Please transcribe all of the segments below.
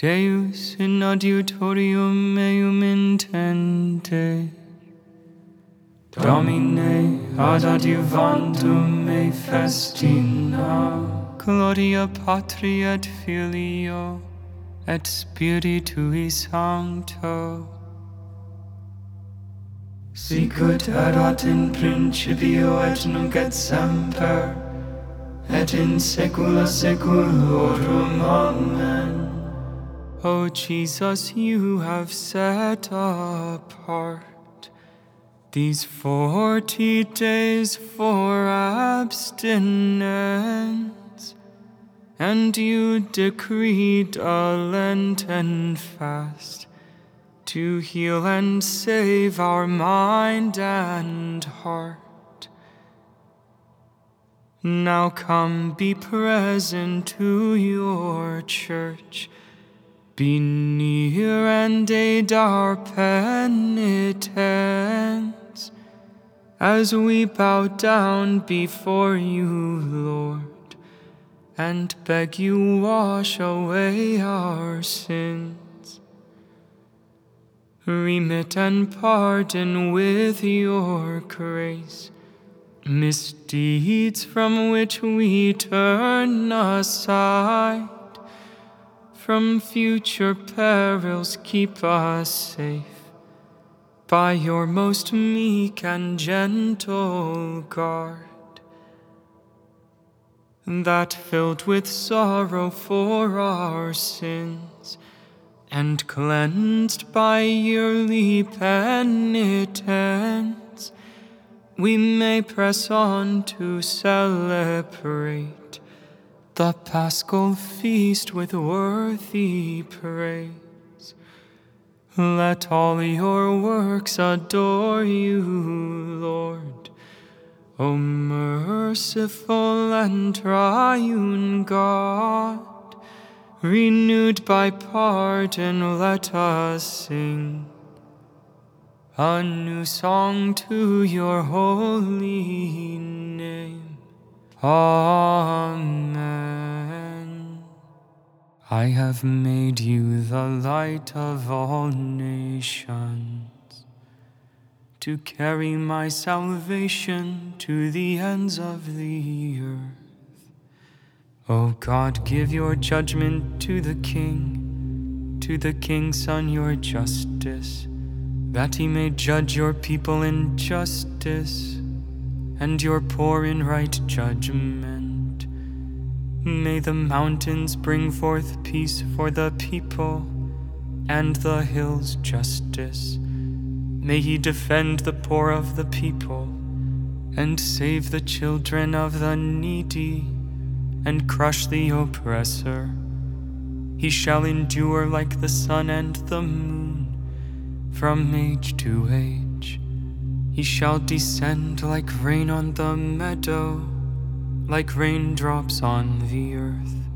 Deus in adjutorium meum intende, Domine ad adjuvantum me festina, Gloria Patri et Filio et Spiritui Sancto, Sicut erat in principio et nunc et semper, et in saecula saeculorum. Amen. O Jesus, you have set apart these 40 days for abstinence, and you decreed a Lenten fast to heal and save our mind and heart. Now come, be present to your church, be near and aid our penitence, as we bow down before you, Lord, and beg you wash away our sins. Remit and pardon with your grace misdeeds from which we turn aside. From future perils keep us safe, by your most meek and gentle guard, that filled with sorrow for our sins, and cleansed by yearly penitence, we may press on to celebrate the Paschal feast with worthy praise. Let all your works adore you, Lord, O merciful and triune God. Renewed by pardon, let us sing a new song to your holy name. Amen. I have made you the light of all nations, to carry my salvation to the ends of the earth. O God, give your judgment to the King's Son your justice, that he may judge your people in justice, and your poor in right judgment. May the mountains bring forth peace for the people, and the hills justice. May he defend the poor of the people, and save the children of the needy, and crush the oppressor. He shall endure like the sun and the moon, from age to age. He shall descend like rain on the meadow, like raindrops on the earth.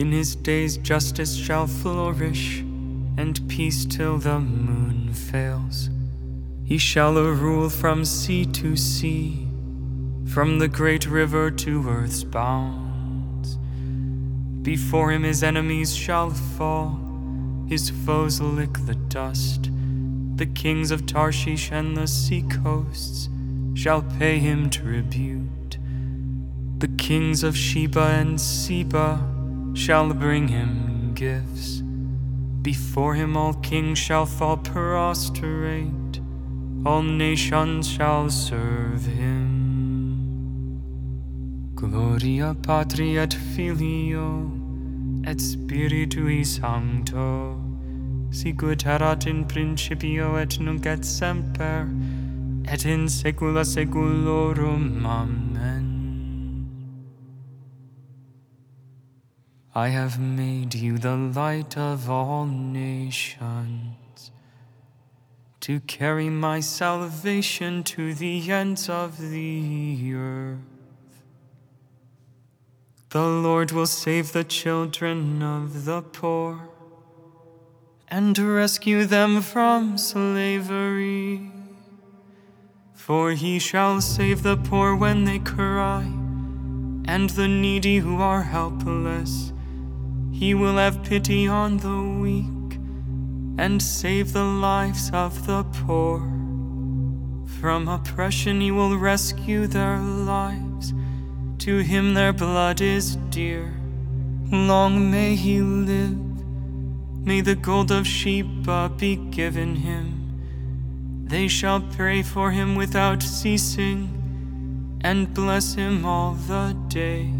In his days justice shall flourish, and peace till the moon fails. He shall rule from sea to sea, from the great river to earth's bounds. Before him his enemies shall fall, his foes lick the dust. The kings of Tarshish and the sea-coasts shall pay him tribute. The kings of Sheba and Seba shall bring him gifts. Before him all kings shall fall prostrate, all nations shall serve him. Gloria Patri et Filio et Spiritui Sancto, Sicut erat in principio et nunc et semper, et in saecula saeculorum. Amen. I have made you the light of all nations, to carry my salvation to the ends of the earth. The Lord will save the children of the poor, and rescue them from slavery. For he shall save the poor when they cry, and the needy who are helpless. He will have pity on the weak and save the lives of the poor. From oppression he will rescue their lives. To him their blood is dear. Long may he live. May the gold of Sheba be given him. They shall pray for him without ceasing, and bless him all the day.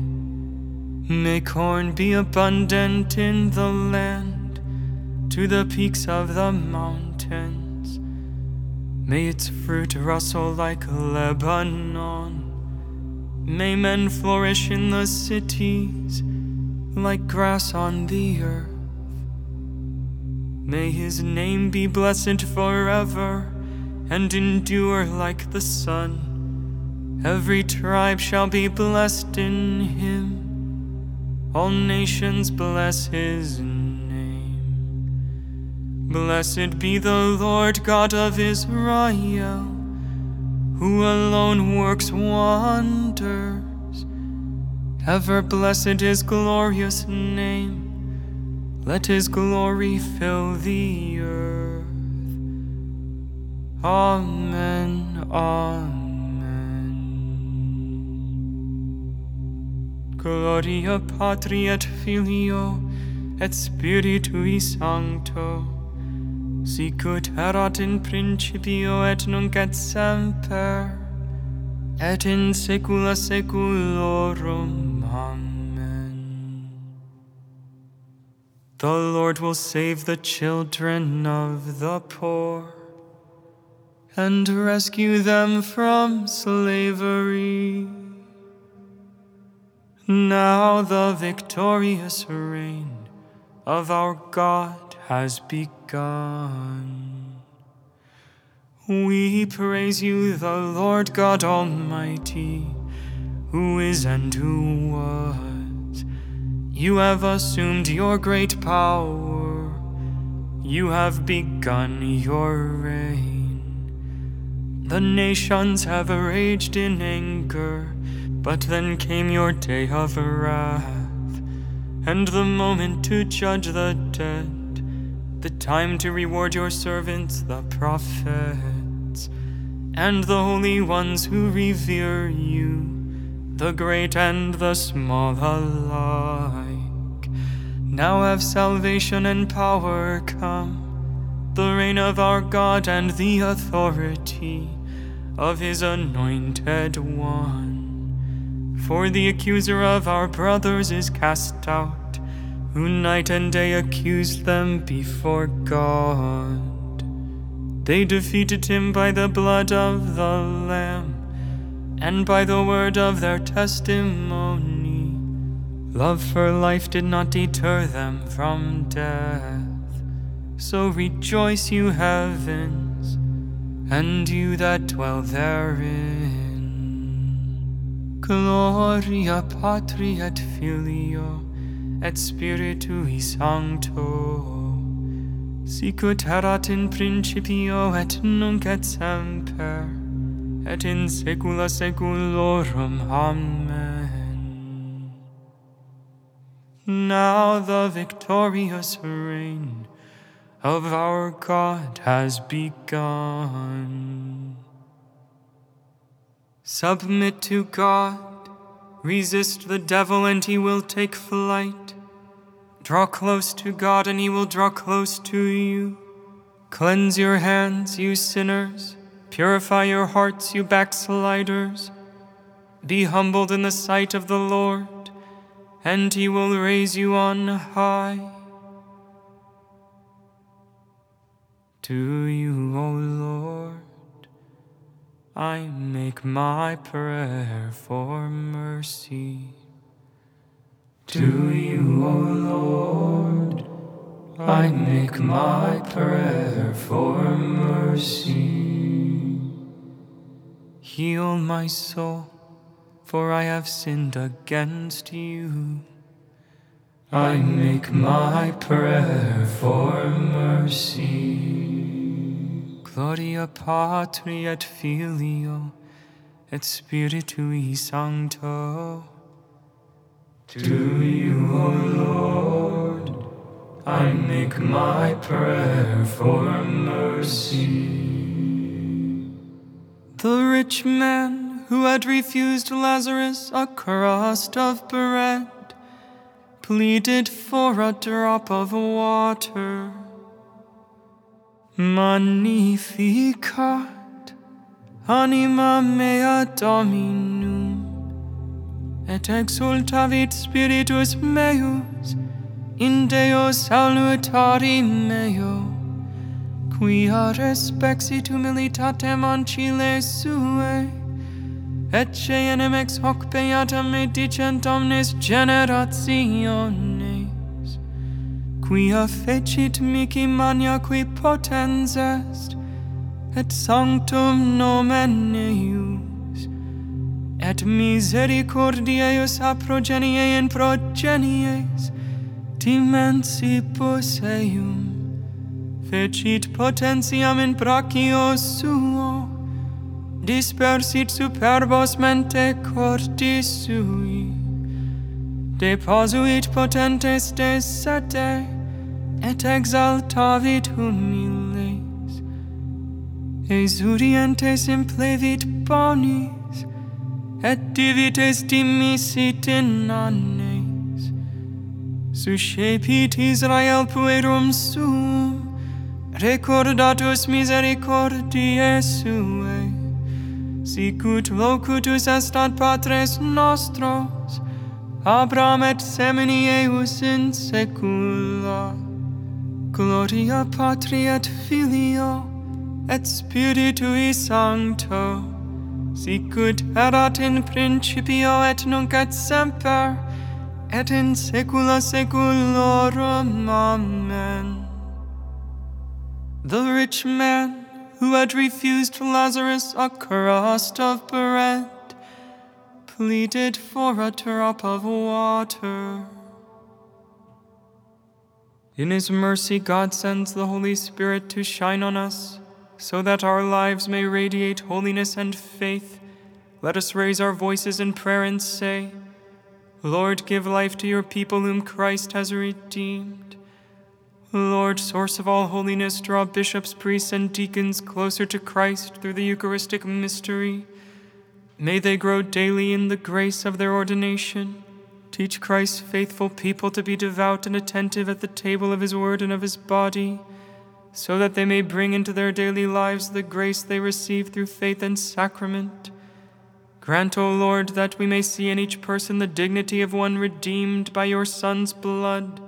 May corn be abundant in the land, to the peaks of the mountains. May its fruit rustle like Lebanon. May men flourish in the cities, like grass on the earth. May his name be blessed forever, and endure like the sun. Every tribe shall be blessed in him. All nations bless his name. Blessed be the Lord God of Israel, who alone works wonders. Ever blessed his glorious name. Let his glory fill the earth. Amen, amen. Gloria Patri et Filio et Spiritui Sancto, sic ut erat in principio et nunc et semper, et in saecula saeculorum. Amen. The Lord will save the children of the poor and rescue them from slavery. Now the victorious reign of our God has begun. We praise you, the Lord God Almighty, who is and who was. You have assumed your great power. You have begun your reign. The nations have raged in anger, but then came your day of wrath, and the moment to judge the dead, the time to reward your servants, the prophets, and the holy ones who revere you, the great and the small alike. Now have salvation and power come, the reign of our God and the authority of his anointed one. For the accuser of our brothers is cast out, who night and day accused them before God. They defeated him by the blood of the Lamb, and by the word of their testimony. Love for life did not deter them from death. So rejoice, you heavens, and you that dwell therein. Gloria Patri et Filio et Spiritui Sancto, sic ut erat in principio et nunc et semper, et in saecula saeculorum. Amen. Now the victorious reign of our God has begun. Submit to God, resist the devil, and he will take flight. Draw close to God, and he will draw close to you. Cleanse your hands, you sinners. Purify your hearts, you backsliders. Be humbled in the sight of the Lord, and he will raise you on high. To you, O Lord, I make my prayer for mercy. To you, O Lord, I make my prayer for mercy. Heal my soul, for I have sinned against you. I make my prayer for mercy. Gloria Patri et Filio et Spiritui Sancto, To you, O Lord, I make my prayer for mercy. The rich man who had refused Lazarus a crust of bread pleaded for a drop of water. Magnificat, anima mea Dominum, et exultavit spiritus meus in Deus salutari meo, quia respexit humilitatem ancile suae, et enim ex hoc beatam me dicent omnes generationes, quia fecit mihi magna qui potens est, et sanctum nomen eius, et misericordiae eius a progenie in progenies, dimensibus eum, fecit potentiam in brachio suo, dispersit superbos mente cordis sui, deposuit potentes de sete, et exaltavit humiles. Exurientes implevit bonis, et divites dimisit in annes. Suscepit Israel puerum suum, recordatus misericordiae suae, sicut locutus est ad patres nostros, Abraham et semini eius in saecula. Gloria Patri et Filio et Spiritui Sancto, sicut erat in principio et nunc et semper, et in saecula saeculorum. Amen. The rich man who had refused Lazarus a crust of bread pleaded for a drop of water. In His mercy, God sends the Holy Spirit to shine on us, so that our lives may radiate holiness and faith. Let us raise our voices in prayer and say, Lord, give life to your people whom Christ has redeemed. Lord, source of all holiness, draw bishops, priests, and deacons closer to Christ through the Eucharistic mystery. May they grow daily in the grace of their ordination. Teach Christ's faithful people to be devout and attentive at the table of his word and of his body, so that they may bring into their daily lives the grace they receive through faith and sacrament. Grant, O Lord, that we may see in each person the dignity of one redeemed by your Son's blood,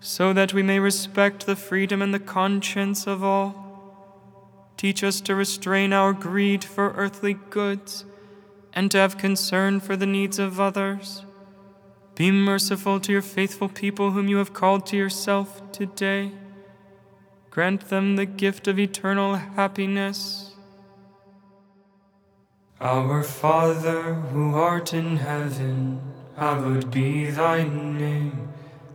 so that we may respect the freedom and the conscience of all. Teach us to restrain our greed for earthly goods and to have concern for the needs of others. Be merciful to your faithful people whom you have called to yourself today. Grant them the gift of eternal happiness. Our Father, who art in heaven, hallowed be thy name.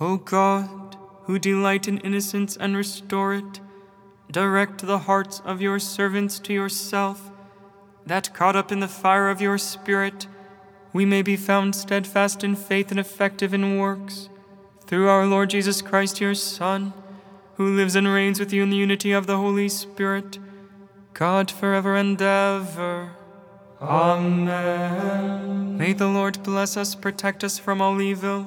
O God, who delight in innocence and restore it, direct the hearts of your servants to yourself, that caught up in the fire of your Spirit, we may be found steadfast in faith and effective in works. Through our Lord Jesus Christ, your Son, who lives and reigns with you in the unity of the Holy Spirit, God forever and ever. Amen. May the Lord bless us, protect us from all evil,